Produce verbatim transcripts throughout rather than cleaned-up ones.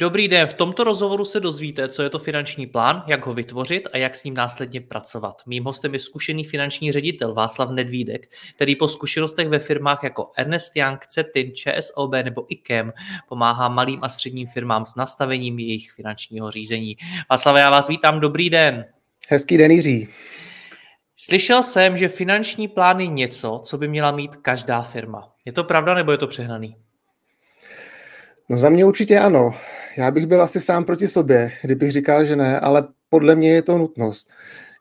Dobrý den, v tomto rozhovoru se dozvíte, co je to finanční plán, jak ho vytvořit a jak s ním následně pracovat. Mým hostem je zkušený finanční ředitel Václav Nedvídek, který po zkušenostech ve firmách jako Ernest Young, Cetin, ČSOB nebo IKEM pomáhá malým a středním firmám s nastavením jejich finančního řízení. Václav, já vás vítám, dobrý den. Hezký den, Jiří. Slyšel jsem, že finanční plán je něco, co by měla mít každá firma. Je to pravda, nebo je to přehnaný? No za mě určitě ano. Já bych byl asi sám proti sobě, kdybych říkal, že ne, ale podle mě je to nutnost.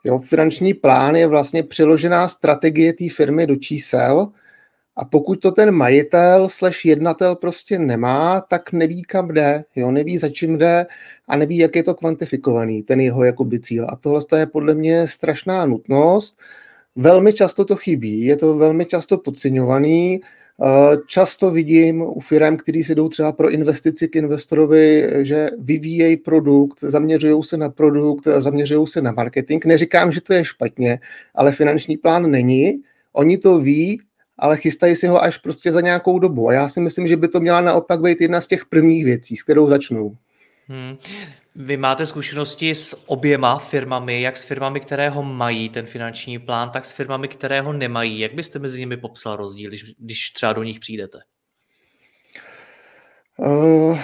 Jo, finanční plán je vlastně přiložená strategie té firmy do čísel a pokud to ten majitel slash jednatel prostě nemá, tak neví, kam jde, jo, neví, za čím jde a neví, jak je to kvantifikovaný, ten jeho jakoby cíl. A tohle je podle mě strašná nutnost. Velmi často to chybí, je to velmi často podceňovaný. Často vidím u firem, který si jdou třeba pro investici k investorovi, že vyvíjejí produkt, zaměřují se na produkt, zaměřují se na marketing. Neříkám, že to je špatně, ale finanční plán není. Oni to ví, ale chystají si ho až prostě za nějakou dobu. A já si myslím, že by to měla naopak být jedna z těch prvních věcí, s kterou začnou. Hmm. Vy máte zkušenosti s oběma firmami, jak s firmami, které ho mají ten finanční plán, tak s firmami, které ho nemají. Jak byste mezi nimi popsal rozdíl, když, když třeba do nich přijdete? Uh,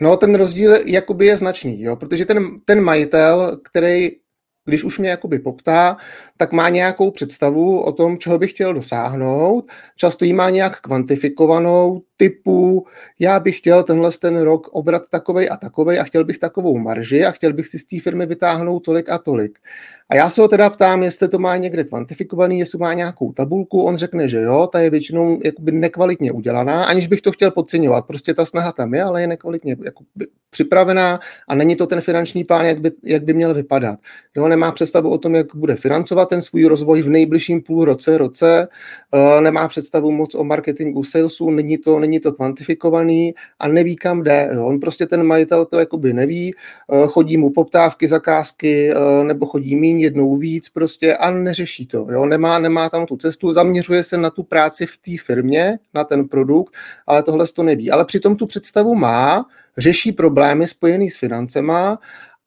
no ten rozdíl jakoby je značný, jo? Protože ten, ten majitel, který když už mě jakoby poptá, tak má nějakou představu o tom, čeho bych chtěl dosáhnout. Často jí má nějak kvantifikovanou typu, já bych chtěl tenhle ten rok obrat takovej a takovej a chtěl bych takovou marži a chtěl bych si z té firmy vytáhnout tolik a tolik. A já se ho teda ptám, jestli to má někde kvantifikovaný, jestli má nějakou tabulku, on řekne, že jo, ta je většinou jakoby nekvalitně udělaná, aniž bych to chtěl podceňovat. Prostě ta snaha tam je, ale je nekvalitně jakoby připravená a není to ten finanční plán, jak by, jak by měl vypadat. Jo, nemá představu o tom, jak bude financovat ten svůj rozvoj v nejbližším půl roce, roce, uh, nemá představu moc o marketingu, salesu, není to, není to kvantifikovaný a neví, kam jde. Jo. On prostě ten majitel to jakoby neví, uh, chodí mu poptávky, zakázky uh, nebo chodí míň jednou víc prostě a neřeší to. Jo. Nemá, nemá tam tu cestu, zaměřuje se na tu práci v té firmě, na ten produkt, ale tohle to neví. Ale přitom tu představu má, řeší problémy spojený s financema,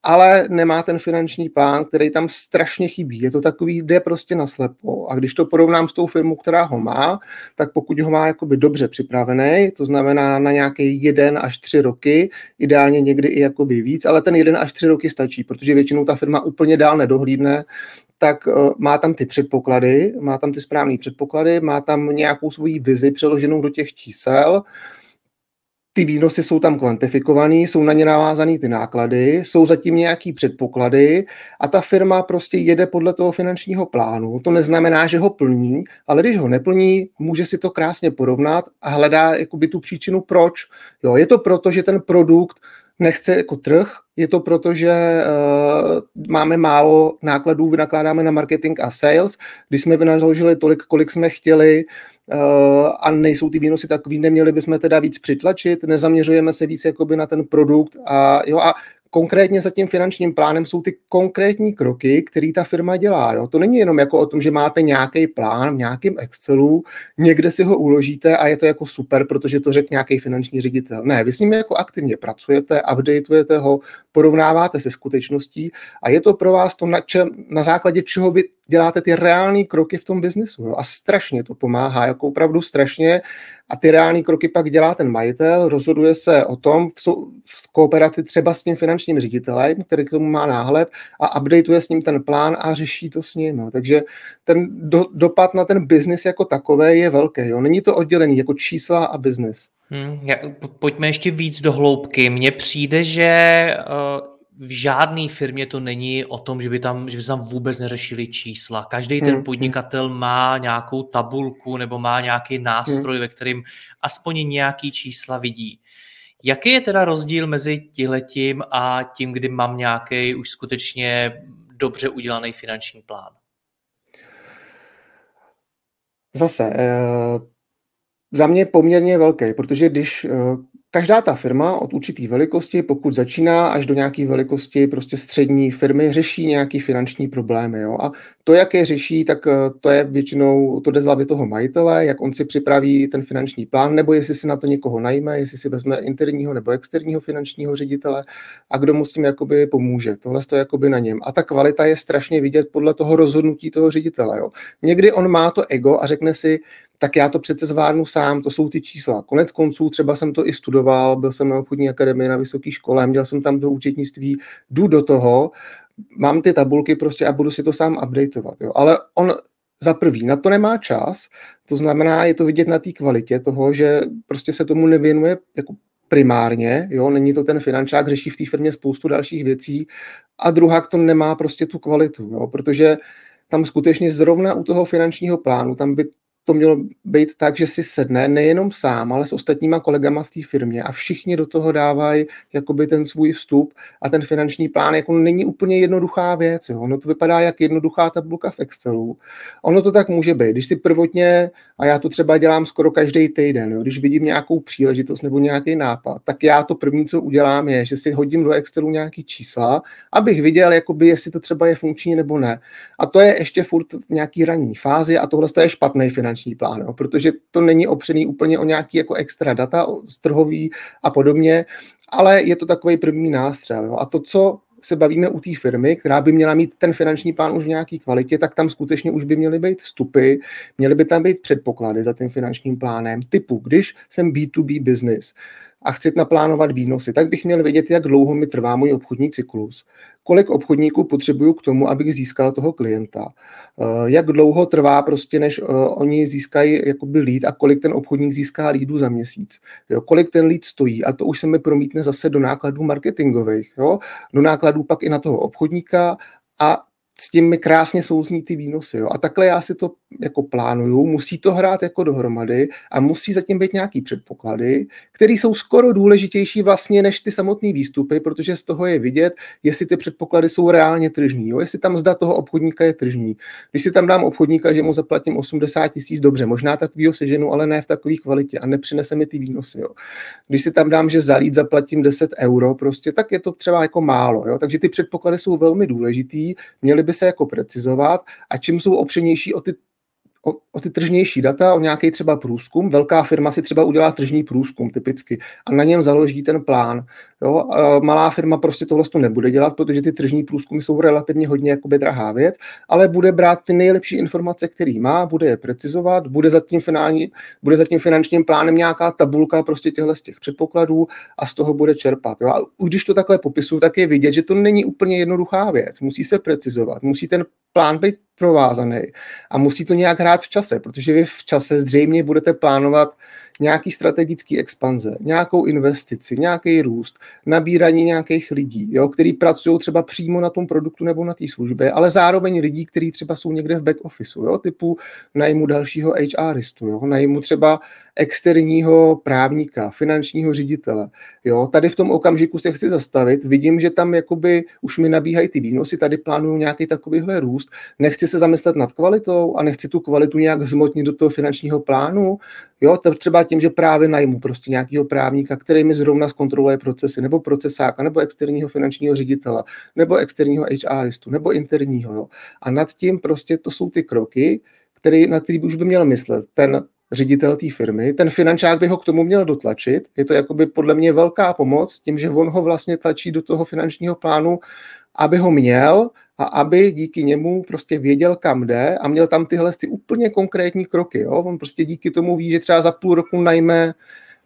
ale nemá ten finanční plán, který tam strašně chybí. Je to takový, jde prostě naslepo. A když to porovnám s tou firmou, která ho má, tak pokud ho má jakoby dobře připravený, to znamená na nějaký jeden až tři roky, ideálně někdy i jakoby víc, ale ten jeden až tři roky stačí, protože většinou ta firma úplně dál nedohlídne, tak má tam ty předpoklady, má tam ty správné předpoklady, má tam nějakou svoji vizi přeloženou do těch čísel. Ty výnosy jsou tam kvantifikované, jsou na ně navázané ty náklady, jsou zatím nějaký předpoklady a ta firma prostě jede podle toho finančního plánu. To neznamená, že ho plní, ale když ho neplní, může si to krásně porovnat a hledá jakoby tu příčinu proč. Jo, je to proto, že ten produkt nechce jako trh, je to proto, že uh, máme málo nákladů, vynakládáme na marketing a sales, když jsme vynaložili tolik, kolik jsme chtěli, a nejsou ty výnosy takový, neměli bychom teda víc přitlačit, nezaměřujeme se víc jakoby na ten produkt a, jo, a konkrétně za tím finančním plánem jsou ty konkrétní kroky, které ta firma dělá. Jo. To není jenom jako o tom, že máte nějaký plán v nějakém Excelu, někde si ho uložíte a je to jako super, protože to řekl nějaký finanční ředitel. Ne, vy s ním jako aktivně pracujete, updateujete ho, porovnáváte se skutečností a je to pro vás to, na, čem, na základě čeho vy děláte ty reální kroky v tom biznesu. Jo. A strašně to pomáhá, jako opravdu strašně. A ty reální kroky pak dělá ten majitel, rozhoduje se o tom v, sou, v kooperaci třeba s tím finančním ředitelem, který k tomu má náhled a updateuje s ním ten plán a řeší to s ním. No. Takže ten do, dopad na ten biznis jako takový je velký. Jo. Není to oddělený jako čísla a biznis. Hmm, pojďme ještě víc do hloubky. Mně přijde, že... Uh... v žádné firmě to není o tom, že by tam, že by tam vůbec neřešili čísla. Každý ten podnikatel má nějakou tabulku nebo má nějaký nástroj, ve kterým aspoň nějaký čísla vidí. Jaký je teda rozdíl mezi tímhletím a tím, kdy mám nějaký už skutečně dobře udělaný finanční plán? Zase, za mě poměrně velký, protože když každá ta firma od určitý velikosti, pokud začíná až do nějaké velikosti prostě střední firmy, řeší nějaké finanční problémy. Jo? A to, jak je řeší, tak to je většinou, to jde z hlavy toho majitele, jak on si připraví ten finanční plán, nebo jestli si na to někoho najme, jestli si vezme interního nebo externího finančního ředitele a kdo mu s tím jakoby pomůže. Tohle to je jakoby na něm. A ta kvalita je strašně vidět podle toho rozhodnutí toho ředitele. Jo? Někdy on má to ego a řekne si, tak já to přece zvládnu sám, to jsou ty čísla. Konec konců třeba jsem to i studoval, byl jsem na obchodní akademii na vysoké škole, měl jsem tam to účetnictví, jdu do toho, mám ty tabulky prostě a budu si to sám updateovat. Jo. Ale on za prvý na to nemá čas, to znamená, je to vidět na té kvalitě toho, že prostě se tomu nevěnuje jako primárně, jo, není to ten finančák, řeší v té firmě spoustu dalších věcí a druhák to nemá prostě tu kvalitu, jo, protože tam skutečně zrovna u toho finančního plánu, tam by to mělo být tak, že si sedne nejenom sám, ale s ostatníma kolegama v té firmě a všichni do toho dávají jakoby ten svůj vstup a ten finanční plán jako není úplně jednoduchá věc. Jo? Ono to vypadá jak jednoduchá tabulka v Excelu. Ono to tak může být. Když ty prvotně, a já to třeba dělám skoro každý týden, jo? Když vidím nějakou příležitost nebo nějaký nápad, tak já to první, co udělám, je, že si hodím do Excelu nějaký čísla, abych viděl, jakoby, jestli to třeba je funkční nebo ne. A to je ještě furt v nějaký ranní fázi a tohle je špatný finanční plán, jo, protože to není opřený úplně o nějaký jako extra data, trhový a podobně, ale je to takový první nástřel. Jo. A to, co se bavíme u té firmy, která by měla mít ten finanční plán už v nějaký kvalitě, tak tam skutečně už by měly být vstupy, měly by tam být předpoklady za tím finančním plánem, typu, když jsem bé dvě bé business a chci naplánovat výnosy, tak bych měl vědět, jak dlouho mi trvá můj obchodní cyklus, kolik obchodníků potřebuju k tomu, abych získal toho klienta, jak dlouho trvá prostě, než oni získají jakoby lead a kolik ten obchodník získá leadů za měsíc, jo, kolik ten lead stojí a to už se mi promítne zase do nákladů marketingových, jo, do nákladů pak i na toho obchodníka a s tím mi krásně souzní ty výnosy. Jo. A takhle já si to jako plánuju, musí to hrát jako dohromady a musí zatím být nějaký předpoklady, které jsou skoro důležitější vlastně než ty samotné výstupy, protože z toho je vidět, jestli ty předpoklady jsou reálně tržní, jo. Jestli tam mzda toho obchodníka je tržní. Když si tam dám obchodníka, že mu zaplatím osmdesát tisíc, dobře, možná takovýho seženu, ale ne v takové kvalitě a nepřinese mi ty výnosy. Jo. Když si tam dám, že za líd zaplatím deset euro, prostě, tak je to třeba jako málo. Jo. Takže ty předpoklady jsou velmi důležitý, měly by se jako precizovat a čím jsou opřenější o ty, o, o ty tržnější data, o nějaký třeba průzkum, velká firma si třeba udělá tržní průzkum typicky a na něm založí ten plán. Jo? Malá firma prostě tohle to nebude dělat, protože ty tržní průzkumy jsou relativně hodně jakoby drahá věc, ale bude brát ty nejlepší informace, který má, bude je precizovat, bude za tím, finální, bude za tím finančním plánem nějaká tabulka prostě těchto z těch předpokladů a z toho bude čerpat. Jo? A když to takhle popisuju, tak je vidět, že to není úplně jednoduchá věc, musí se precizovat, musí ten plán být provázaný a musí to nějak hrát v čase, protože vy v čase zřejmě budete plánovat nějaký strategický expanze, nějakou investici, nějaký růst, nabírání nějakých lidí, jo, který pracují třeba přímo na tom produktu nebo na té službě, ale zároveň lidí, kteří třeba jsou někde v back officeu, jo, typu najmu dalšího HRistu, jo, najmu třeba externího právníka, finančního ředitele. Jo. Tady v tom okamžiku se chci zastavit, vidím, že tam jakoby už mi nabíhají ty výnosy, tady plánuju nějaký takovýhle růst, nechci se zamyslet nad kvalitou a nechci tu kvalitu nějak zmotnit do toho finančního plánu, jo, třeba tím, že právě najmu prostě nějakého právníka, který mi zrovna zkontroluje procesy, nebo procesáka, nebo externího finančního ředitele, nebo externího HRistu, nebo interního. Jo. A nad tím prostě to jsou ty kroky, který, na který by už by měl myslet ten ředitel té firmy. Ten finančák by ho k tomu měl dotlačit. Je to jakoby podle mě velká pomoc tím, že on ho vlastně tlačí do toho finančního plánu, aby ho měl a aby díky němu prostě věděl, kam jde a měl tam tyhle ty úplně konkrétní kroky. Jo? On prostě díky tomu ví, že třeba za půl roku najme,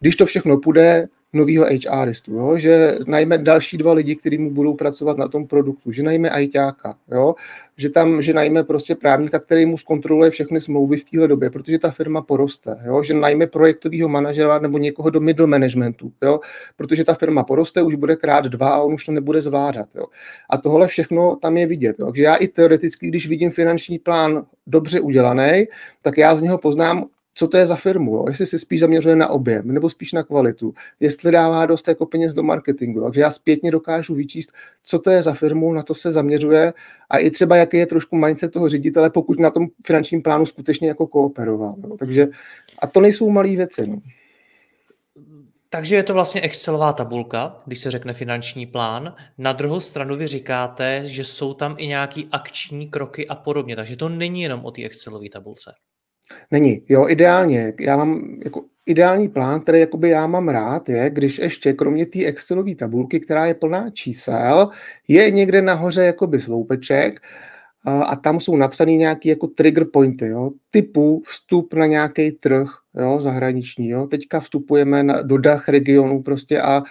když to všechno půjde, novýho HRistu, jo? Že najme další dva lidi, kteří mu budou pracovat na tom produktu, že najme ajťáka, jo? Že tam, že najme prostě právníka, který mu zkontroluje všechny smlouvy v téhle době, protože ta firma poroste, jo? Že najme projektového manažera nebo někoho do middle managementu, jo? Protože ta firma poroste, už bude krát dva a on už to nebude zvládat, jo? A tohle všechno tam je vidět, jo? Takže já i teoreticky, když vidím finanční plán dobře udělaný, tak já z něho poznám, co to je za firmu, jo? Jestli se spíš zaměřuje na objem nebo spíš na kvalitu, jestli dává dost jako peněz do marketingu. Takže já zpětně dokážu vyčíst, co to je za firmu, na to se zaměřuje a i třeba, jaký je trošku mindset toho ředitele, pokud na tom finančním plánu skutečně jako kooperoval. Jo? Takže, a to nejsou malý věci. No. Takže je to vlastně Excelová tabulka, když se řekne finanční plán. Na druhou stranu vy říkáte, že jsou tam i nějaké akční kroky a podobně, takže to není jenom o té Excelové tabulce. Není, jo, ideálně, já mám jako ideální plán, který jakoby já mám rád, je, když ještě kromě té Excelové tabulky, která je plná čísel, je někde nahoře jakoby sloupeček a, a tam jsou napsaný nějaký jako trigger pointy, jo, typu vstup na nějaký trh, jo, zahraniční, jo, teďka vstupujeme na, do dach regionů prostě a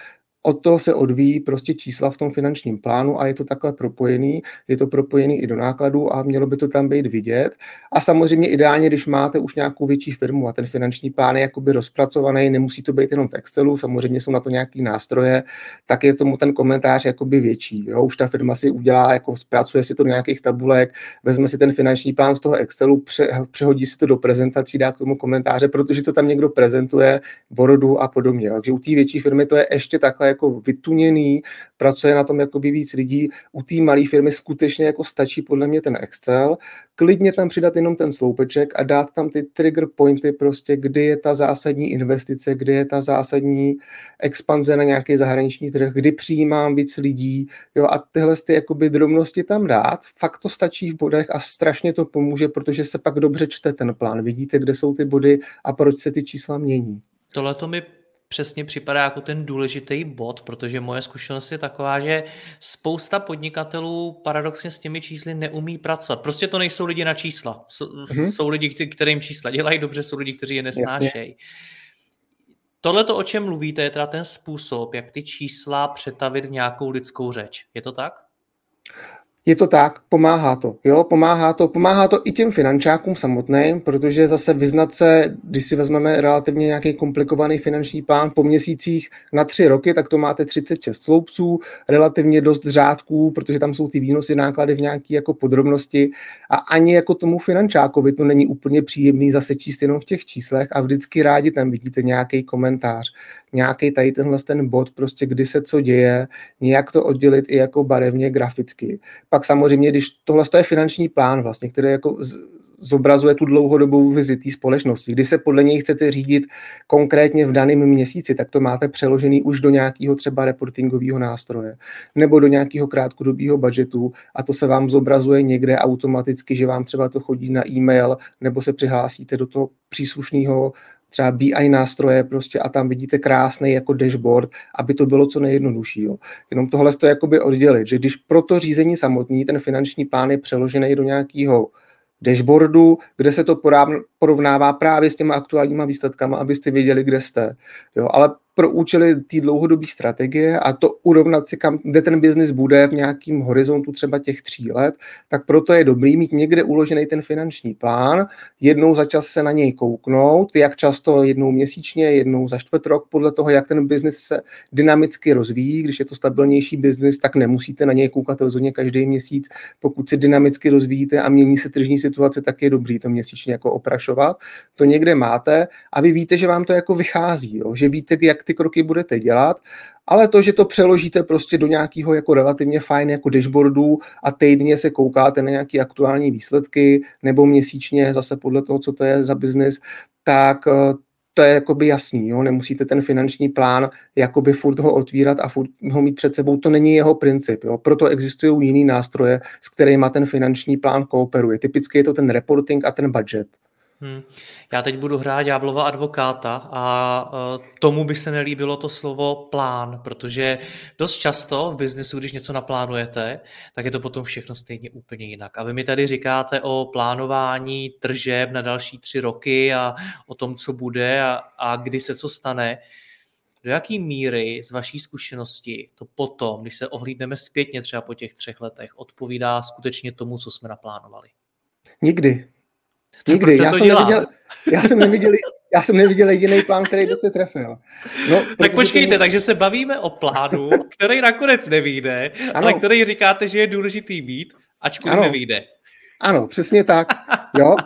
od toho se odvíjí prostě čísla v tom finančním plánu a je to takhle propojený, je to propojený i do nákladů a mělo by to tam být vidět. A samozřejmě ideálně, když máte už nějakou větší firmu a ten finanční plán je jakoby rozpracovaný, nemusí to být jenom v Excelu, samozřejmě jsou na to nějaký nástroje, tak je tomu ten komentář jakoby větší. Jo? Už ta firma si udělá, jako zpracuje si to do nějakých tabulek, vezme si ten finanční plán z toho Excelu, přehodí si to do prezentací, dá k tomu komentáře, protože to tam někdo prezentuje, boardu a podobně. Takže u té větší firmy to je ještě takhle jako vytuněný, pracuje na tom jakoby víc lidí. U té malé firmy skutečně jako stačí podle mě ten Excel. Klidně tam přidat jenom ten sloupeček a dát tam ty trigger pointy prostě, kdy je ta zásadní investice, kdy je ta zásadní expanze na nějaký zahraniční trh, kdy přijímám víc lidí, jo, a tyhle ty jakoby drobnosti tam dát. Fakt to stačí v bodech a strašně to pomůže, protože se pak dobře čte ten plán. Vidíte, kde jsou ty body a proč se ty čísla mění. Tohle to mi přesně připadá jako ten důležitý bod, protože moje zkušenost je taková, že spousta podnikatelů paradoxně s těmi čísly neumí pracovat. Prostě to nejsou lidi na čísla. Jsou, mm-hmm. jsou lidi, kterým čísla dělají dobře, jsou lidi, kteří je nesnášejí. Tohle to, o čem mluvíte, je teda ten způsob, jak ty čísla přetavit v nějakou lidskou řeč. Je to tak? Je to tak, pomáhá to, jo, pomáhá to, pomáhá to i těm finančákům samotným, protože zase vyznat se, když si vezmeme relativně nějaký komplikovaný finanční plán po měsících na tři roky, tak to máte třicet šest sloupců, relativně dost řádků, protože tam jsou ty výnosy, náklady v nějaký jako podrobnosti a ani jako tomu finančákovi to není úplně příjemný zase číst jenom v těch číslech a vždycky rádi tam vidíte nějaký komentář, nějaký tady tenhle ten bod, prostě kdy se co děje, nějak to oddělit i jako barevně, graficky. Pak samozřejmě, když tohle je finanční plán, vlastně, který jako z, zobrazuje tu dlouhodobou vizi té společnosti, kdy se podle něj chcete řídit konkrétně v daném měsíci, tak to máte přeložený už do nějakého třeba reportingového nástroje nebo do nějakého krátkodobého budžetu a to se vám zobrazuje někde automaticky, že vám třeba to chodí na e-mail nebo se přihlásíte do toho příslušného třeba bé í nástroje prostě a tam vidíte krásný jako dashboard, aby to bylo co nejjednodušší. Jo. Jenom tohle to jakoby oddělit, že když pro to řízení samotný ten finanční plán je přeložený do nějakého dashboardu, kde se to porovnává právě s těma aktuálníma výsledkama, abyste věděli, kde jste. Jo, ale pro účely té dlouhodobé strategie a to urovnat si, kam, kde ten biznis bude v nějakém horizontu třeba těch tří let, tak proto je dobrý mít někde uložený ten finanční plán, jednou za čas se na něj kouknout, jak často, jednou měsíčně, jednou za čtvrt rok, podle toho, jak ten biznis se dynamicky rozvíjí. Když je to stabilnější biznis, tak nemusíte na něj koukat rozhodně každý měsíc. Pokud se dynamicky rozvíjíte a mění se tržní situace, tak je dobrý to měsíčně jako oprašovat. To někde máte a vy víte, že vám to jako vychází, jo? Že víte, jak ty kroky budete dělat, ale to, že to přeložíte prostě do nějakého jako relativně fajn jako dashboardu a týdně se koukáte na nějaké aktuální výsledky nebo měsíčně zase podle toho, co to je za biznis, tak to je jakoby jasný, jo? Nemusíte ten finanční plán jakoby furt ho otvírat a furt ho mít před sebou, to není jeho princip, jo? Proto existují jiný nástroje, s kterýma ten finanční plán kooperuje. Typicky je to ten reporting a ten budget. Hmm. Já teď budu hrát ďáblova advokáta a uh, tomu by se nelíbilo to slovo plán, protože dost často v biznesu, když něco naplánujete, tak je to potom všechno stejně úplně jinak. A vy mi tady říkáte o plánování tržeb na další tři roky a o tom, co bude a, a kdy se co stane. do jaké míry z vaší zkušenosti to potom, když se ohlídneme zpětně třeba po těch třech letech, odpovídá skutečně tomu, co jsme naplánovali? Nikdy. Nikdy. Já jsem, neviděl, já jsem neviděl, já jsem neviděl jediný plán, který by se trefil. No, tak počkejte, to... takže se bavíme o plánu, který nakonec nevyjde, ale který říkáte, že je důležitý mít, ačkoliv nevyjde. Ano, přesně tak. Jo?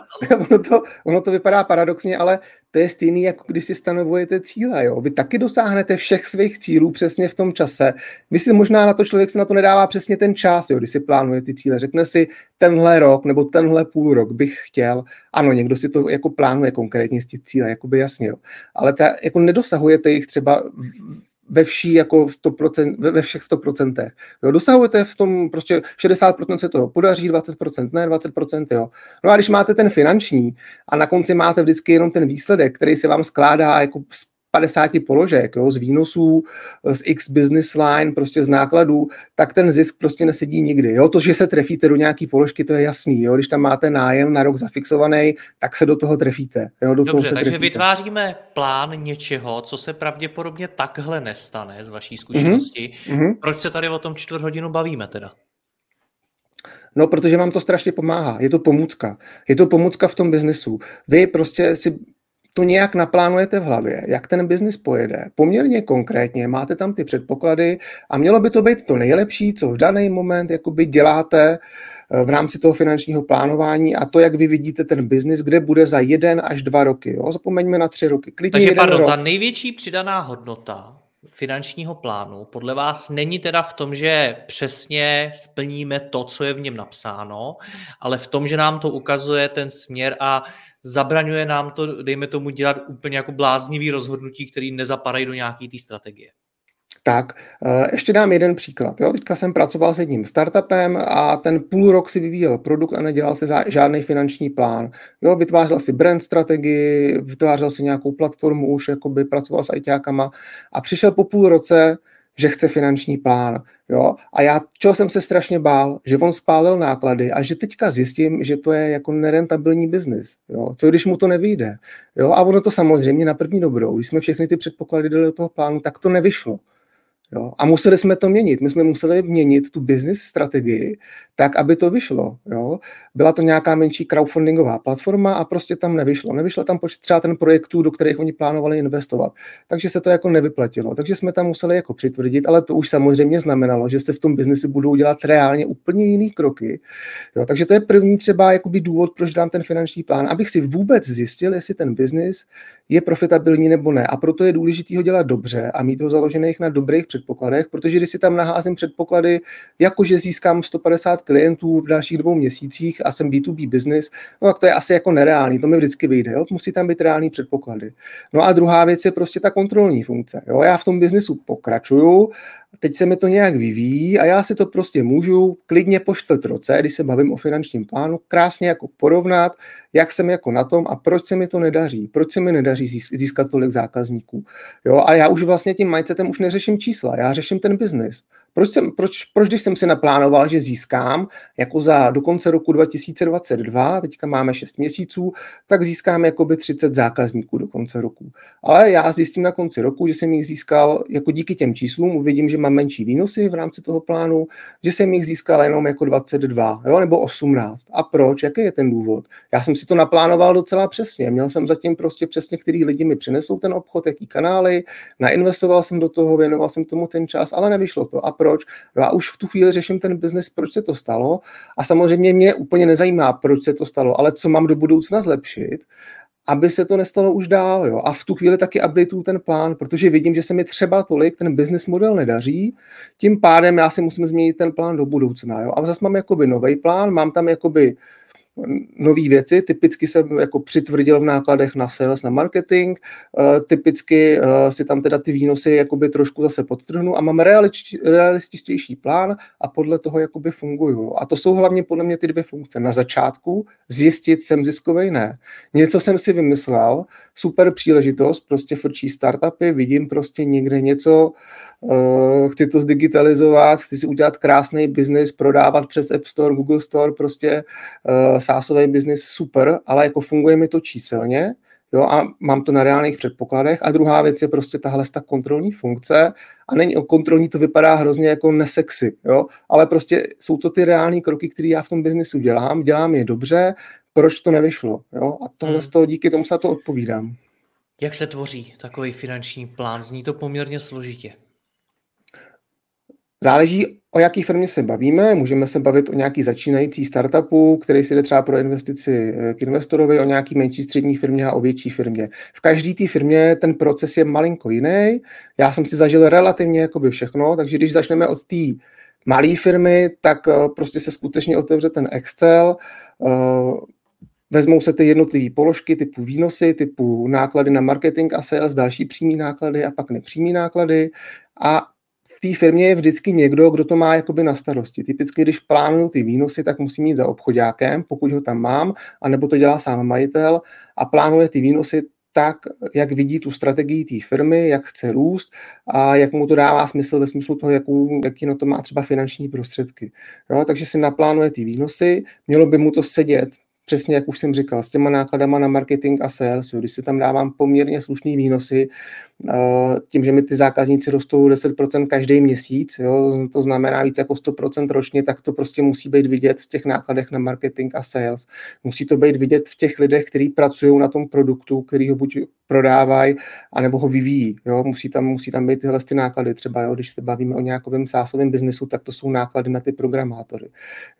Ono, to, ono to vypadá paradoxně, ale to je stejný, jako když si stanovujete cíle. Jo? Vy taky dosáhnete všech svých cílů přesně v tom čase. Vy si možná na to, člověk se na to nedává přesně ten čas, jo? Když si plánuje ty cíle. Řekne si, tenhle rok nebo tenhle půl rok bych chtěl. Ano, někdo si to jako plánuje konkrétně z těch cíle, jakoby jasně. Jo? Ale ta, jako nedosahujete jich třeba... ve vší jako sto procent, ve všech sto procent. Jo, dosahujete v tom prostě šedesát procent se toho podaří, dvacet procent ne, dvacet procent jo. No a když máte ten finanční a na konci máte vždycky jenom ten výsledek, který se vám skládá jako z padesáti položek, jo, z výnosů, z X business line, prostě z nákladů, tak ten zisk prostě nesedí nikdy. Jo, to, že se trefíte do nějaký položky, to je jasný, jo, když tam máte nájem na rok zafixovaný, tak se do toho trefíte, jo, do Dobře, toho se takže trefíte. Vytváříme plán něčeho, co se pravděpodobně takhle nestane z vaší zkušenosti. Mm-hmm. Proč se tady o tom čtvrt hodinu bavíme teda? No, protože vám to strašně pomáhá. Je to pomůcka. Je to pomůcka v tom biznesu. Vy prostě si to nějak naplánujete v hlavě, jak ten biznis pojede. Poměrně konkrétně máte tam ty předpoklady a mělo by to být to nejlepší, co v daný moment jakoby děláte v rámci toho finančního plánování a to, jak vy vidíte ten biznis, kde bude za jeden až dva roky. Jo? Zapomeňme na tři roky. Klidně Takže pardon, rok. Ta největší přidaná hodnota finančního plánu podle vás není teda v tom, že přesně splníme to, co je v něm napsáno, ale v tom, že nám to ukazuje ten směr a zabraňuje nám to, dejme tomu, dělat úplně jako bláznivý rozhodnutí, který nezapadají do nějaký té strategie. Tak, ještě dám jeden příklad. Jo? Teďka jsem pracoval s jedním startupem a ten půl rok si vyvíjel produkt a nedělal si žádný finanční plán. Jo? Vytvářel si brand strategii, vytvářel si nějakou platformu už, jakoby pracoval s ajťákama a přišel po půl roce, že chce finanční plán. Jo? A já, čeho jsem se strašně bál, že on spálil náklady a že teďka zjistím, že to je jako nerentabilní biznis. Jo? Co když mu to nevyjde? Jo? A ono to samozřejmě na první dobrou. Když jsme všechny ty předpoklady dali do toho plánu, tak to nevyšlo. Jo? A museli jsme to měnit. My jsme museli měnit tu business strategii tak, aby to vyšlo. Jo? Byla to nějaká menší crowdfundingová platforma a prostě tam nevyšlo. Nevyšlo tam třeba ten projektů, do kterých oni plánovali investovat. Takže se to jako nevyplatilo. Takže jsme tam museli jako přitvrdit, ale to už samozřejmě znamenalo, že se v tom biznesu budou dělat reálně úplně jiný kroky. Jo? Takže to je první třeba jakoby důvod, proč dám ten finanční plán, abych si vůbec zjistil, jestli ten biznis je profitabilní nebo ne. A proto je důležité ho dělat dobře a mít ho založených na dobrých předpokladech, protože když si tam naházím předpoklady, jakože získám sto padesát klientů v dalších dvou měsících a jsem bé dvě bé business, no tak to je asi jako nereálný, to mi vždycky vyjde, jo? Musí tam být reální předpoklady. No a druhá věc je prostě ta kontrolní funkce. Jo? Já v tom biznesu pokračuju, teď se mi to nějak vyvíjí a já si to prostě můžu klidně po čtvrt roce, když se bavím o finančním plánu, krásně jako porovnat, jak jsem jako na tom a proč se mi to nedaří, proč se mi nedaří získat tolik zákazníků. Jo? A já už vlastně tím mindsetem už neřeším čísla, já řeším ten biznis. Proč, jsem, proč, proč když jsem si naplánoval, že získám jako za do konce roku dva tisíce dvacet dva, teďka máme šest měsíců, tak získám jakoby třicet zákazníků do konce roku. Ale já zjistím na konci roku, že jsem jich získal jako díky těm číslům, uvidím, že mám menší výnosy v rámci toho plánu, že jsem jich získal jenom jako dvacet dva, jo, nebo osmnáct. A proč? Jaký je ten důvod? Já jsem si to naplánoval docela přesně. Měl jsem zatím prostě přesně, který lidi mi přinesou ten obchod, jaký kanály, nainvestoval jsem do toho, věnoval jsem tomu ten čas, ale nevyšlo to. A proč? Já už v tu chvíli řeším ten biznis, proč se to stalo a samozřejmě mě úplně nezajímá, proč se to stalo, ale co mám do budoucna zlepšit, aby se to nestalo už dál. Jo? A v tu chvíli taky updateuju ten plán, protože vidím, že se mi třeba tolik ten business model nedaří, tím pádem já si musím změnit ten plán do budoucna. Jo? A zase mám jakoby novej plán, mám tam jakoby nový věci, typicky jsem jako přitvrdil v nákladech na sales, na marketing, typicky si tam teda ty výnosy jakoby trošku zase podtrhnu a mám realističtější plán a podle toho jakoby funguju. A to jsou hlavně podle mě ty dvě funkce. Na začátku zjistit, jsem ziskovej, ne. Něco jsem si vymyslel, super příležitost, prostě frčí startupy, vidím prostě někde něco, chci to zdigitalizovat, chci si udělat krásný biznis, prodávat přes App Store, Google Store, prostě sásový biznis, super, ale jako funguje mi to číselně, Jo, a mám to na reálných předpokladech. A druhá věc je prostě tahle ta kontrolní funkce. A není kontrolní, to vypadá hrozně jako nesexy, jo? Ale prostě jsou to ty reální kroky, které já v tom biznesu dělám, dělám je dobře, proč to nevyšlo, jo? A tohle hmm. z toho díky tomu se to odpovídám. Jak se tvoří takový finanční plán? Zní to poměrně složitě. Záleží, o jaký firmě se bavíme. Můžeme se bavit o nějaký začínající startupu, který si jde třeba pro investici k investorovi, o nějaký menší střední firmě a o větší firmě. V každé té firmě ten proces je malinko jiný. Já jsem si zažil relativně jakoby všechno, takže když začneme od té malé firmy, tak prostě se skutečně otevře ten Excel, vezmou se ty jednotlivé položky typu výnosy, typu náklady na marketing a sales, další přímý náklady a pak nepřímý náklady a v té firmě je vždycky někdo, kdo to má jakoby na starosti. Typicky, když plánuju ty výnosy, tak musím jít za obchoďákem, pokud ho tam mám, anebo to dělá sám majitel a plánuje ty výnosy tak, jak vidí tu strategii té firmy, jak chce růst a jak mu to dává smysl ve smyslu toho, jakou, jaký na to má třeba finanční prostředky. Jo, takže si naplánuje ty výnosy, mělo by mu to sedět, přesně jak už jsem říkal, s těma nákladama na marketing a sales, jo, když si tam dávám poměrně slušný výnosy, tím, že mi ty zákazníci rostou deset procent každý měsíc, jo, to znamená víc jako sto procent ročně, tak to prostě musí být vidět v těch nákladech na marketing a sales. Musí to být vidět v těch lidech, kteří pracují na tom produktu, který ho buď prodávají, anebo ho vyvíjí. Jo. Musí, tam, musí tam být tyhle ty náklady. Třeba jo, když se bavíme o nějakém sásovém biznesu, tak to jsou náklady na ty programátory.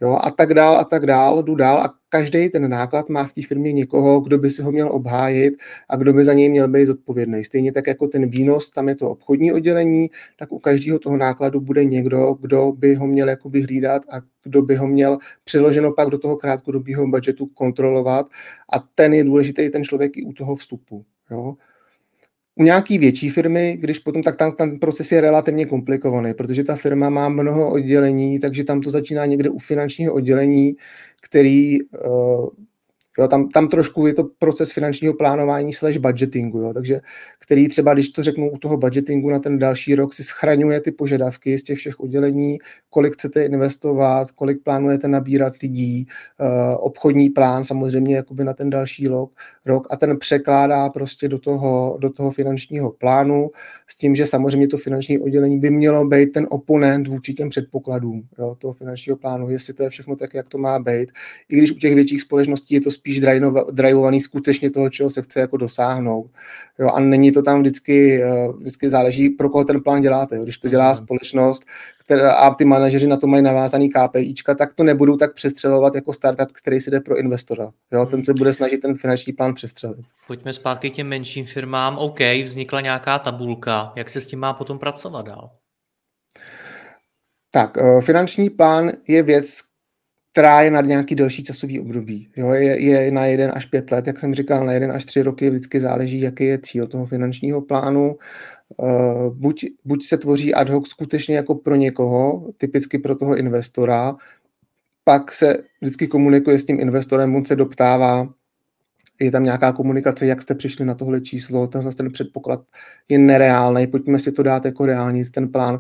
Jo, a tak dál, a tak dál, jdu dál a každý ten náklad má v té firmě někoho, kdo by si ho měl obhájit a kdo by za něj měl být zodpovědný. Stejně tak jako ten výnos, tam je to obchodní oddělení, tak u každého toho nákladu bude někdo, kdo by ho měl jakoby hlídat a kdo by ho měl přiloženo pak do toho krátkodobého budžetu kontrolovat a ten je důležitý, ten člověk i u toho vstupu. Jo. U nějaký větší firmy, když potom tak tam ten proces je relativně komplikovaný, protože ta firma má mnoho oddělení, takže tam to začíná někde u finančního oddělení, který... Uh, Jo, tam, tam trošku je to proces finančního plánování slash budgetingu, jo, takže který třeba, když to řeknu u toho budgetingu na ten další rok, si schraňuje ty požadavky z těch všech oddělení, kolik chcete investovat, kolik plánujete nabírat lidí, eh, obchodní plán samozřejmě jakoby na ten další rok, rok a ten překládá prostě do toho, do toho finančního plánu s tím, že samozřejmě to finanční oddělení by mělo být ten oponent vůči těm předpokladům, jo, toho finančního plánu, jestli to je všechno tak, jak to má být, i když u těch větších společností je to spíš spíš drajvovaný skutečně toho, čeho se chce jako dosáhnout. Jo, a není to tam vždycky, vždycky záleží, pro koho ten plán děláte. Jo. Když to dělá společnost která, a ty manažeři na to mají navázaný KPIčka, tak to nebudou tak přestřelovat jako startup, který si jde pro investora. Jo, ten se bude snažit ten finanční plán přestřelit. Pojďme zpátky k těm menším firmám. OK, vznikla nějaká tabulka. Jak se s tím má potom pracovat dál? Tak, finanční plán je věc, která je na nějaký delší časový období. Jo, je, je na jeden až pět let, jak jsem říkal, na jeden až tři roky vždycky záleží, jaký je cíl toho finančního plánu. Uh, buď, buď se tvoří ad hoc skutečně jako pro někoho, typicky pro toho investora, pak se vždycky komunikuje s tím investorem, on se doptává, je tam nějaká komunikace, jak jste přišli na tohle číslo, tenhle ten předpoklad je nereálný, pojďme si to dát jako reálně, ten plán.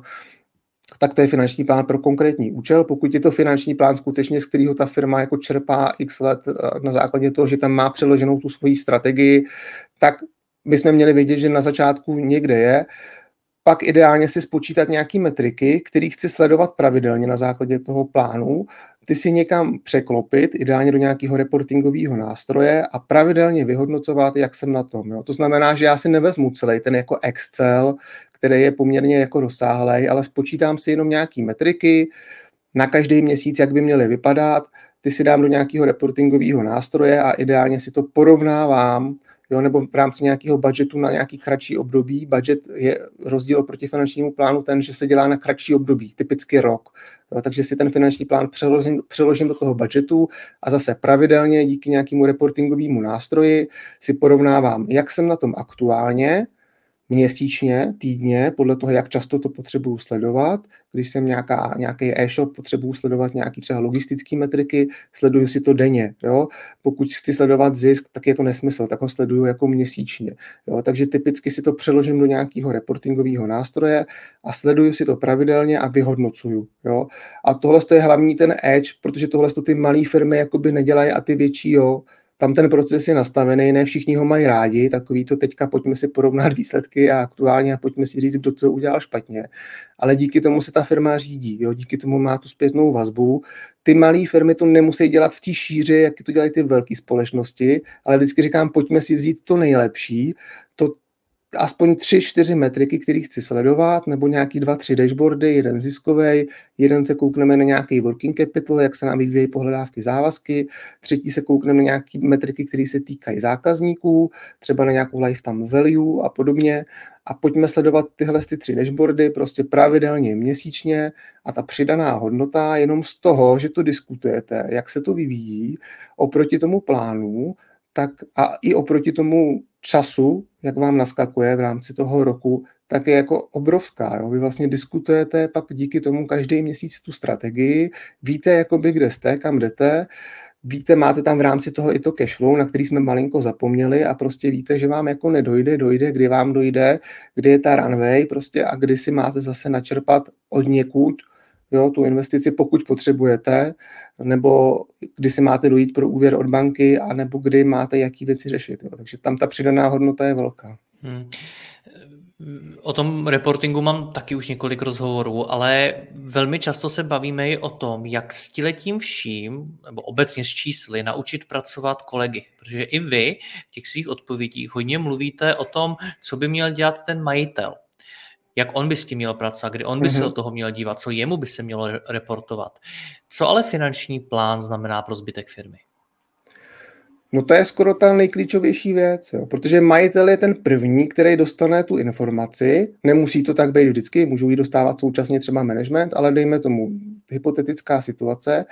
Tak to je finanční plán pro konkrétní účel. Pokud je to finanční plán skutečně, z kterého ta firma jako čerpá x let na základě toho, že tam má přeloženou tu svoji strategii, tak bychom měli vědět, že na začátku někde je. Pak ideálně si spočítat nějaké metriky, které chci sledovat pravidelně na základě toho plánu, ty si někam překlopit, ideálně do nějakého reportingového nástroje a pravidelně vyhodnocovat, jak jsem na tom. Jo. To znamená, že já si nevezmu celý ten jako Excel, který je poměrně jako rozsáhlej, ale spočítám si jenom nějaké metriky na každý měsíc, jak by měly vypadat, ty si dám do nějakého reportingového nástroje a ideálně si to porovnávám, jo, nebo v rámci nějakého budžetu na nějaký kratší období. Budžet je rozdíl oproti finančnímu plánu ten, že se dělá na kratší období, typicky rok. Jo, takže si ten finanční plán přeložím, přeložím do toho budžetu a zase pravidelně díky nějakému reportingovému nástroji si porovnávám, jak jsem na tom aktuálně, měsíčně, týdně, podle toho, jak často to potřebuju sledovat. Když jsem nějaká, nějaký e-shop, potřebuju sledovat nějaké třeba logistické metriky, sleduju si to denně. Jo? Pokud chci sledovat zisk, tak je to nesmysl, tak ho sleduju jako měsíčně. Jo? Takže typicky si to přeložím do nějakého reportingového nástroje a sleduju si to pravidelně a vyhodnocuju. Jo? A tohle je hlavní ten edge, protože tohle ty malé firmy jakoby nedělají a ty větší jo. tam ten proces je nastavený, ne všichni ho mají rádi, takový to teďka pojďme si porovnat výsledky a aktuálně a pojďme si říct, kdo co udělal špatně. Ale díky tomu se ta firma řídí, jo? Díky tomu má tu zpětnou vazbu. Ty malé firmy to nemusí dělat v té šíři, jak to dělají ty velké společnosti, ale vždycky říkám, pojďme si vzít to nejlepší, to aspoň tři, čtyři metriky, které chci sledovat, nebo nějaký dva, tři dashboardy, jeden ziskovej, jeden se koukneme na nějaký working capital, jak se nám vyvíjí pohledávky, závazky, třetí se koukneme na nějaký metriky, které se týkají zákazníků, třeba na nějakou lifetime value a podobně. A pojďme sledovat tyhle ty tři dashboardy prostě pravidelně, měsíčně a ta přidaná hodnota jenom z toho, že to diskutujete, jak se to vyvíjí oproti tomu plánu, tak a i oproti tomu času, jak vám naskakuje v rámci toho roku, tak je jako obrovská. Jo? Vy vlastně diskutujete pak díky tomu každý měsíc tu strategii, víte jakoby kde jste, kam jdete, víte, máte tam v rámci toho i to cashflow, na který jsme malinko zapomněli a prostě víte, že vám jako nedojde, dojde, kdy vám dojde, kdy je ta runway prostě a kdy si máte zase načerpat od někud, jo, tu investici, pokud potřebujete, nebo kdy si máte dojít pro úvěr od banky, anebo kdy máte jaký věci řešit. Jo. Takže tam ta přidaná hodnota je velká. Hmm. O tom reportingu mám taky už několik rozhovorů, ale velmi často se bavíme i o tom, jak s tímhletím vším, nebo obecně s čísly, naučit pracovat kolegy. Protože i vy v těch svých odpovědích hodně mluvíte o tom, co by měl dělat ten majitel. Jak on by s tím měl pracovat, kdy on by mm-hmm. se do toho měl dívat, co jemu by se mělo reportovat. Co ale finanční plán znamená pro zbytek firmy? No to je skoro ta nejklíčovější věc, jo, protože majitel je ten první, který dostane tu informaci, nemusí to tak být vždycky, můžou ji dostávat současně třeba management, ale dejme tomu hypotetická situace,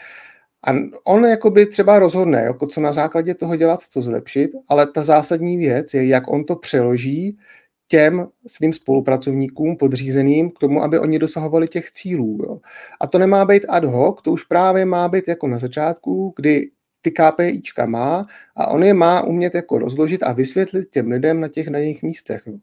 a on jakoby třeba rozhodne, jako co na základě toho dělat, co zlepšit, ale ta zásadní věc je, jak on to přeloží těm svým spolupracovníkům podřízeným k tomu, aby oni dosahovali těch cílů. Jo. A to nemá být ad hoc, to už právě má být jako na začátku, kdy ty KPIčka má a on je má umět jako rozložit a vysvětlit těm lidem na těch na jejich místech. Jo.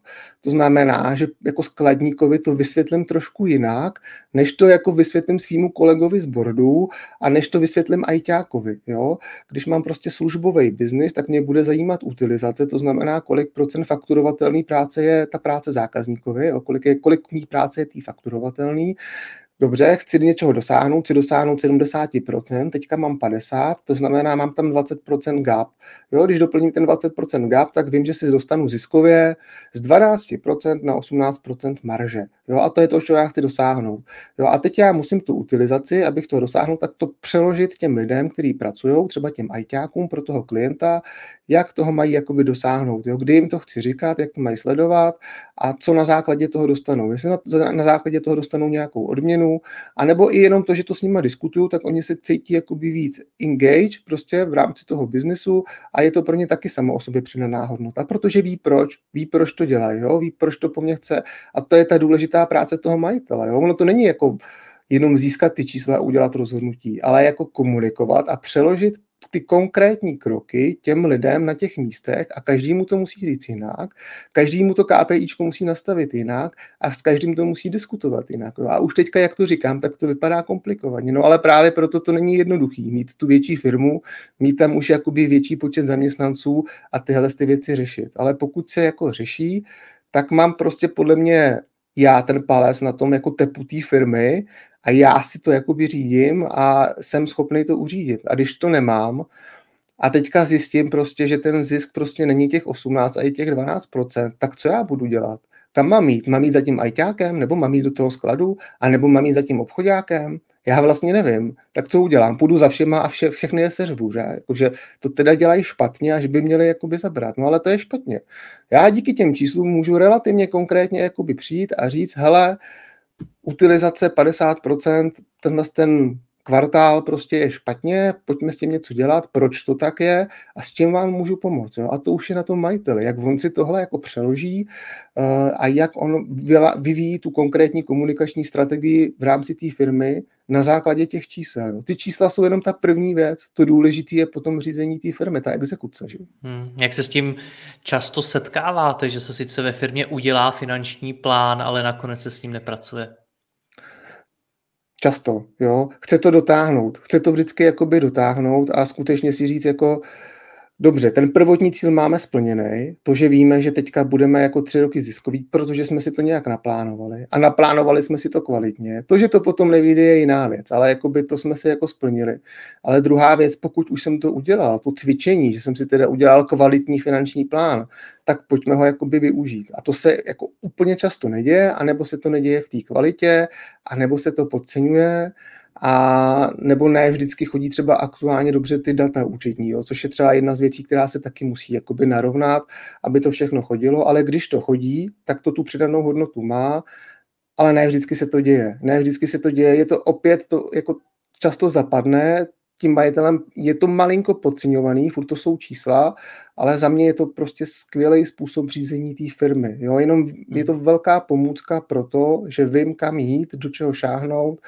To znamená, že jako skladníkovi to vysvětlím trošku jinak, než to jako vysvětlím svýmu kolegovi z bordu a než to vysvětlím ajťákovi. Jo. Když mám prostě službový biznis, tak mě bude zajímat utilizace, to znamená, kolik procent fakturovatelné práce je ta práce zákazníkovi, jo. kolik je, kolik mý práce je tý fakturovatelný. Dobře, chci něčeho dosáhnout, chci dosáhnout sedmdesát procent, teďka mám padesát procent, to znamená, mám tam dvacet procent gap. Jo, když doplním ten dvacet procent gap, tak vím, že si dostanu ziskově z dvanáct procent na osmnáct procent marže. Jo, a to je to, co já chci dosáhnout. Jo, a teď já musím tu utilizaci, abych to dosáhnul, tak to přeložit těm lidem, kteří pracují, třeba těm ajťákům pro toho klienta, jak toho mají jakoby dosáhnout, jo, kdy jim to chci říkat, jak to mají sledovat a co na základě toho dostanou. Jestli na, na základě toho dostanou nějakou odměnu, anebo i jenom to, že to s nima diskutuju, tak oni se cítí jakoby víc engage prostě v rámci toho biznesu a je to pro ně taky samo o sobě přidaná hodnota, protože ví proč, ví proč to dělají, jo, ví proč to po mně chce a to je ta důležitá práce toho majitele, jo, ono to není jako jenom získat ty čísla a udělat rozhodnutí, ale jako komunikovat a přeložit ty konkrétní kroky těm lidem na těch místech a každý mu to musí říct jinak, každý mu to KPIčko musí nastavit jinak a s každým to musí diskutovat jinak. A už teďka, jak to říkám, tak to vypadá komplikovaně, no ale právě proto to není jednoduchý mít tu větší firmu, mít tam už jakoby větší počet zaměstnanců a tyhle ty věci řešit. Ale pokud se jako řeší, tak mám prostě podle mě já ten palec na tom jako tepu té firmy a já si to jakoby řídím a jsem schopný to uřídit. A když to nemám a teďka zjistím prostě, že ten zisk prostě není těch osmnáct a i těch dvanáct procent, tak co já budu dělat? Kam mám jít? Mám jít za tím ajťákem? Nebo mám jít do toho skladu? A nebo mám jít za tím obchoďákem? Já vlastně nevím. Tak co udělám? Půjdu za všema a vše, všechny je seřvu, že? Jakože to teda dělají špatně, až by měli jakoby zabrat. No ale to je špatně. Já díky těm číslům můžu relativně konkrétně jakoby přijít a říct, hele, utilizace padesát procent, tenhle ten kvartál prostě je špatně, pojďme s tím něco dělat, proč to tak je a s čím vám můžu pomoct. Jo? A to už je na tom majiteli, jak on si tohle jako přeloží uh, a jak on vyvíjí tu konkrétní komunikační strategii v rámci té firmy na základě těch čísel. Jo? Ty čísla jsou jenom ta první věc, to důležité je potom řízení té firmy, ta exekuce. Že? Hmm, jak se s tím často setkáváte, že se sice ve firmě udělá finanční plán, ale nakonec se s ním nepracuje? Často, jo. Chce to dotáhnout. Chce to vždycky jakoby dotáhnout a skutečně si říct, jako Dobře, ten prvotní cíl máme splněný, to, že víme, že teďka budeme jako tři roky ziskový, protože jsme si to nějak naplánovali a naplánovali jsme si to kvalitně. To, že to potom nevíde, je jiná věc, ale jakoby to jsme si jako splnili. Ale druhá věc, pokud už jsem to udělal, to cvičení, že jsem si teda udělal kvalitní finanční plán, tak pojďme ho jakoby využít. A to se jako úplně často neděje, anebo se to neděje v té kvalitě, anebo se to podceňuje. A nebo ne vždycky chodí třeba aktuálně dobře ty data účetní, jo, což je třeba jedna z věcí, která se taky musí jakoby narovnat, aby to všechno chodilo, ale když to chodí, tak to tu přidanou hodnotu má, ale ne vždycky se to děje. Ne vždycky se to děje, je to opět, to jako často zapadne tím majitelem, je to malinko podceňovaný, furt to jsou čísla, ale za mě je to prostě skvělý způsob řízení té firmy. Jo? Jenom je to velká pomůcka pro to, že vím, kam jít, do čeho šáhnout.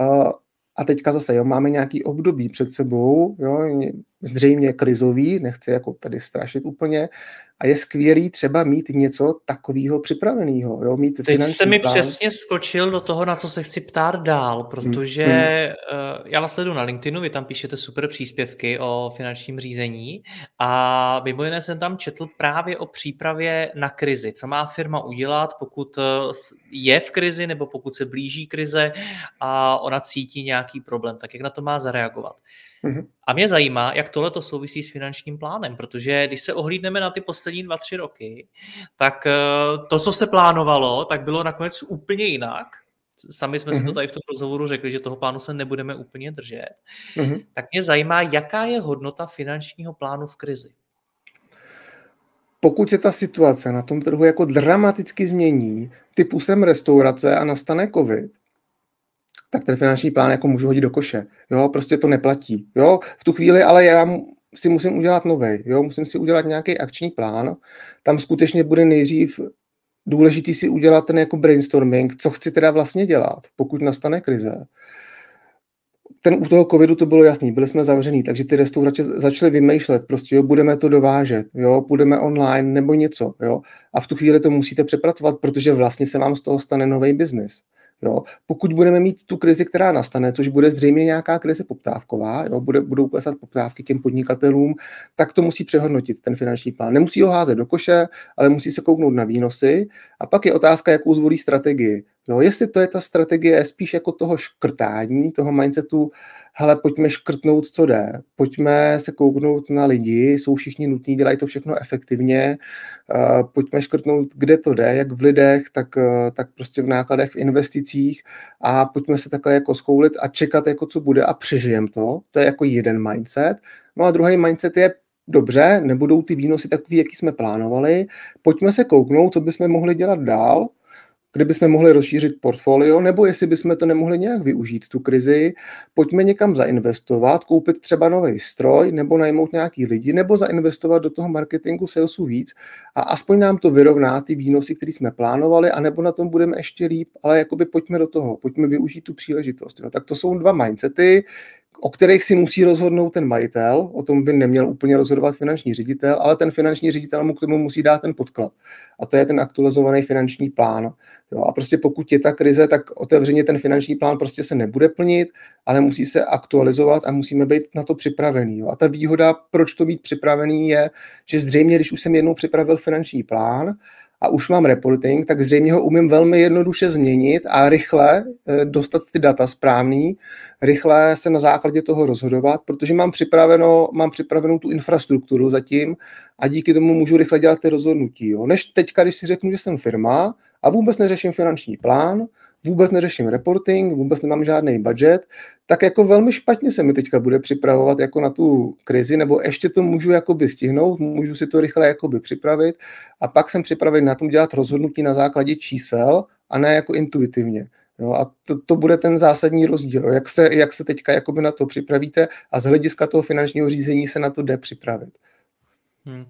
uh, A teďka zase, jo, máme nějaký období před sebou, jo, zřejmě krizový, nechci jako tady strašit úplně, a je skvělý třeba mít něco takového připraveného, jo, mít finanční plán. Teď jste mi přesně skočil do toho, na co se chci ptát dál, protože hmm. uh, já vás sleduju na LinkedInu, vy tam píšete super příspěvky o finančním řízení a mimo jiné jsem tam četl právě o přípravě na krizi, co má firma udělat, pokud je v krizi nebo pokud se blíží krize a ona cítí nějaký problém, tak jak na to má zareagovat. Hmm. A mě zajímá, jak tohle to souvisí s finančním plánem, protože když se ohlídneme na ty poslední dva, tři roky, tak to, co se plánovalo, tak bylo nakonec úplně jinak. Sami jsme mm-hmm. si to tady v tom rozhovoru řekli, že toho plánu se nebudeme úplně držet. Mm-hmm. Tak mě zajímá, jaká je hodnota finančního plánu v krizi. Pokud se ta situace na tom trhu jako dramaticky změní, typu sem restaurace a nastane covid, tak ten finanční plán jako můžu hodit do koše. Jo, prostě to neplatí. Jo, v tu chvíli ale já si musím udělat novej. Jo, musím si udělat nějaký akční plán. Tam skutečně bude nejdřív důležitý si udělat ten jako brainstorming, co chci teda vlastně dělat, pokud nastane krize. Ten u toho covidu to bylo jasný, byli jsme zavřený, takže ty restaurace začaly vymýšlet, prostě jo, budeme to dovážet, jo, půjdeme online nebo něco, jo. A v tu chvíli to musíte přepracovat, protože vlastně se vám z toho stane nový biznis. Jo, pokud budeme mít tu krizi, která nastane, což bude zřejmě nějaká krize poptávková, jo, bude, budou klesat poptávky těm podnikatelům, tak to musí přehodnotit ten finanční plán. Nemusí ho házet do koše, ale musí se kouknout na výnosy a pak je otázka, jakou zvolí strategii. Jo, jestli to je ta strategie spíš jako toho škrtání, toho mindsetu, hele, pojďme škrtnout, co jde, pojďme se kouknout na lidi, jsou všichni nutní, dělají to všechno efektivně, uh, pojďme škrtnout, kde to jde, jak v lidech, tak, uh, tak prostě v nákladech, v investicích a pojďme se takhle jako schoulit a čekat, jako co bude a přežijem to, to je jako jeden mindset. No a druhý mindset je, dobře, nebudou ty výnosy takový, jaký jsme plánovali, pojďme se kouknout, co bychom mohli dělat dál, kdybychom mohli rozšířit portfolio, nebo jestli bychom to nemohli nějak využít, tu krizi, pojďme někam zainvestovat, koupit třeba nový stroj, nebo najmout nějaký lidi, nebo zainvestovat do toho marketingu, salesu víc a aspoň nám to vyrovná ty výnosy, které jsme plánovali, anebo na tom budeme ještě líp, ale jakoby pojďme do toho, pojďme využít tu příležitost. Jo. Tak to jsou dva mindsety, o kterých si musí rozhodnout ten majitel, o tom by neměl úplně rozhodovat finanční ředitel, ale ten finanční ředitel mu k tomu musí dát ten podklad. A to je ten aktualizovaný finanční plán. Jo, a prostě pokud je ta krize, tak otevřeně ten finanční plán prostě se nebude plnit, ale musí se aktualizovat a musíme být na to připravený. Jo. A ta výhoda, proč to být připravený, je, že zřejmě, když už jsem jednou připravil finanční plán a už mám reporting, tak zřejmě ho umím velmi jednoduše změnit a rychle dostat ty data správný, rychle se na základě toho rozhodovat, protože mám připraveno, mám připravenou tu infrastrukturu zatím a díky tomu můžu rychle dělat ty rozhodnutí. Jo. Než teďka, když si řeknu, že jsem firma a vůbec neřeším finanční plán, vůbec neřeším reporting, vůbec nemám žádný budget, tak jako velmi špatně se mi teďka bude připravovat jako na tu krizi, nebo ještě to můžu jakoby stihnout, můžu si to rychle jakoby připravit a pak jsem připraven na tom dělat rozhodnutí na základě čísel a ne jako intuitivně. Jo, a to, to bude ten zásadní rozdíl, jak se, jak se teďka jakoby na to připravíte a z hlediska toho finančního řízení se na to jde připravit. Hmm.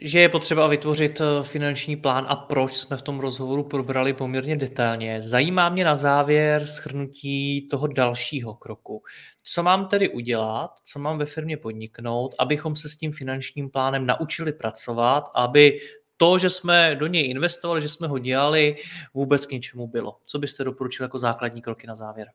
Že je potřeba vytvořit finanční plán a proč jsme v tom rozhovoru probrali poměrně detailně. Zajímá mě na závěr shrnutí toho dalšího kroku. Co mám tedy udělat, co mám ve firmě podniknout, abychom se s tím finančním plánem naučili pracovat, aby to, že jsme do něj investovali, že jsme ho dělali, vůbec k něčemu bylo. Co byste doporučil jako základní kroky na závěr?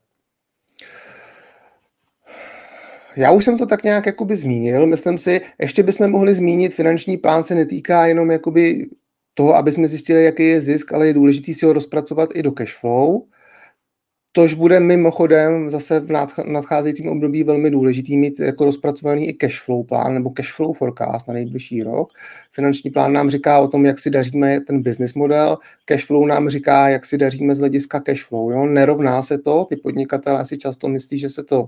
já už jsem to tak nějak jakoby zmínil, myslím si, ještě bychom mohli zmínit, finanční plán se netýká jenom jakoby toho, aby jsme zjistili, jaký je zisk, ale je důležité si ho rozpracovat i do cashflow, což bude mimochodem zase v nadcházejícím období velmi důležitý mít jako rozpracovaný i cashflow plán nebo cashflow forecast na nejbližší rok. Finanční plán nám říká o tom, jak si daříme ten business model, cashflow nám říká, jak si daříme z hlediska cashflow. Jo? Nerovná se to, ty podnikatelé si často myslí, že se to,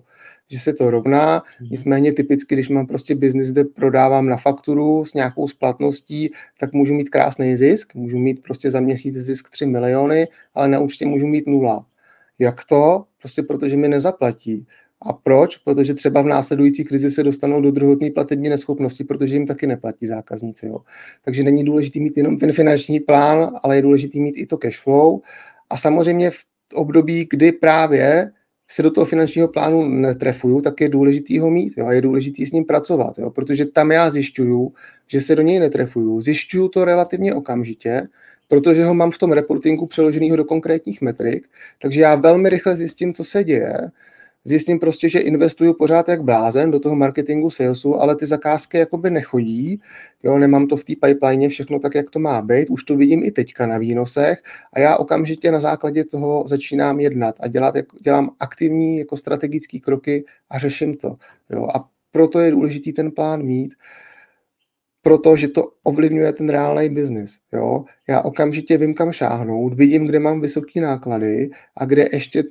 že se to rovná, nicméně typicky, když mám prostě business, kde prodávám na fakturu s nějakou splatností, tak můžu mít krásný zisk, můžu mít prostě za měsíc zisk tři miliony, ale na účtě můžu mít nula. Jak to? Prostě protože mi nezaplatí. A proč? Protože třeba v následující krizi se dostanou do druhotné platební neschopnosti, protože jim taky neplatí zákazníci. Jo. Takže není důležitý mít jenom ten finanční plán, ale je důležitý mít i to cashflow. A samozřejmě v období, kdy právě se do toho finančního plánu netrefuju, tak je důležitý ho mít, jo, a je důležitý s ním pracovat, jo, protože tam já zjišťuju, že se do něj netrefuju. Zjišťuju to relativně okamžitě, protože ho mám v tom reportingu přeloženýho do konkrétních metrik, takže já velmi rychle zjistím, co se děje. Zjistím prostě, že investuju pořád jak blázen do toho marketingu, salesu, ale ty zakázky jakoby nechodí, jo, nemám to v té pipeline všechno tak, jak to má být, už to vidím i teďka na výnosech a já okamžitě na základě toho začínám jednat a dělat, dělám aktivní jako strategické kroky a řeším to. Jo. A proto je důležitý ten plán mít, protože to ovlivňuje ten reálný biznis. Jo. Já okamžitě vím, kam šáhnout, vidím, kde mám vysoké náklady a kde ještě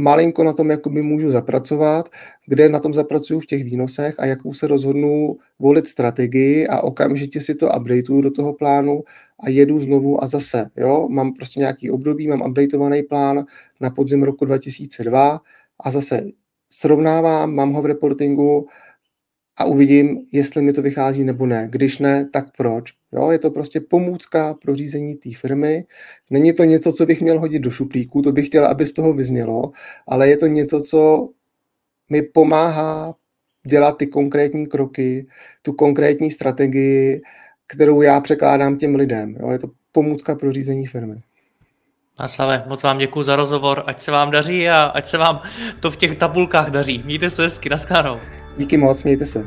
malinko na tom jakoby můžu zapracovat, kde na tom zapracuju v těch výnosech a jakou se rozhodnu volit strategii a okamžitě si to updateuju do toho plánu a jedu znovu a zase. Jo? Mám prostě nějaký období, mám updateovaný plán na podzim roku dva tisíce dva a zase srovnávám, mám ho v reportingu a uvidím, jestli mi to vychází nebo ne. Když ne, tak proč? Jo, je to prostě pomůcka pro řízení té firmy. Není to něco, co bych měl hodit do šuplíku, to bych chtěl, aby z toho vyznělo, ale je to něco, co mi pomáhá dělat ty konkrétní kroky, tu konkrétní strategii, kterou já překládám těm lidem. Jo, je to pomůcka pro řízení firmy. Václave, moc vám děkuji za rozhovor, ať se vám daří a ať se vám to v těch tabulkách daří. Mějte se hezky, naschledanou. Díky moc, mějte se.